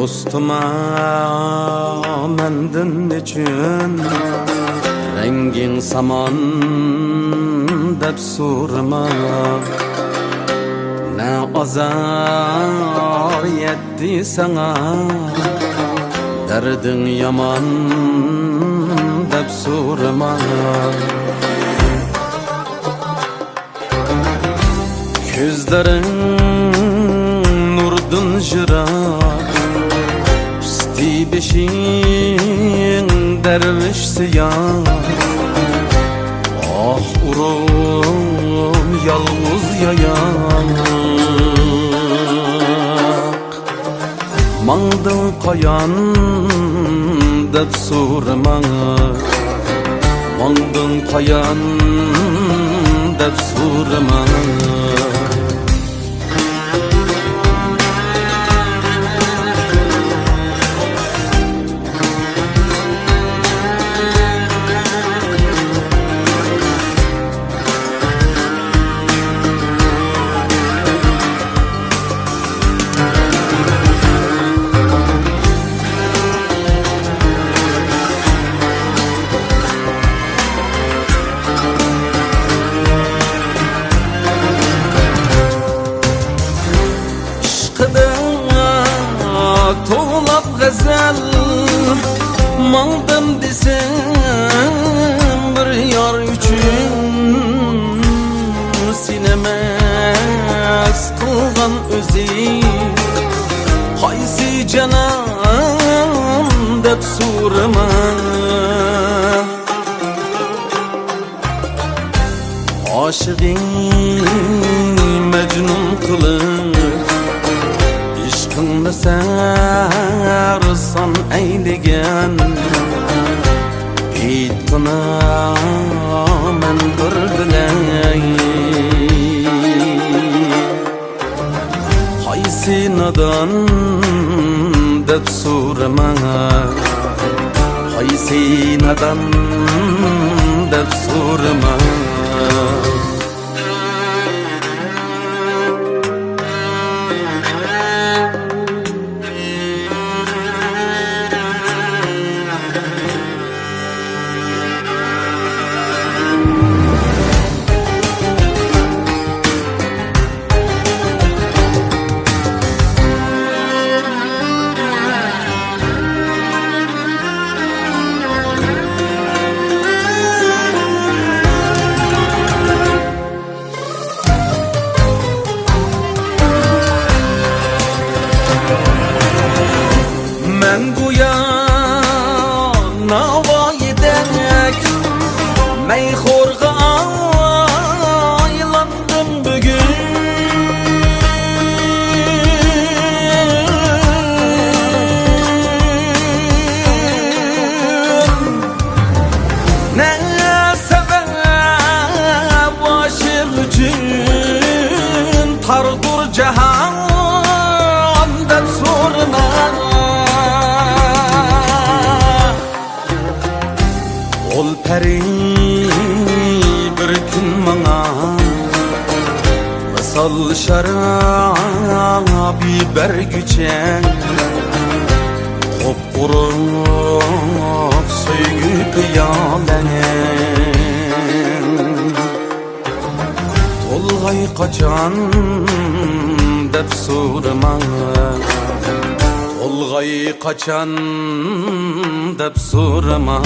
Dostuma mendin için rengin saman deb sorma, ne azar yetti sana, derdin yaman deb sorma. Gözlerin nurdun jirak, pisti beşin derviş siyah. Ah urum yalnız yayak, mangdın kayan deb sorma, mangdın kayan deb sorma. To'lab g'azal mangdim desem bir yor uchun, seni mas qilgan o'zing qaysi janam deb so'rama. Oshiqing majnun qilib Kınlı sarsan eyligen, Eytkına men bir biley, Haysi nadan deb sorma, Haysi nadan deb sorma. Meyxo'rga aylandim bugün, ne sebep aşık için tardur cehandan sorma. Ol peri sal şarabi bergüçen, kopkurup söygü kıyamenen, tolgay kaçan deb sorma, tolgay kaçan deb sorma.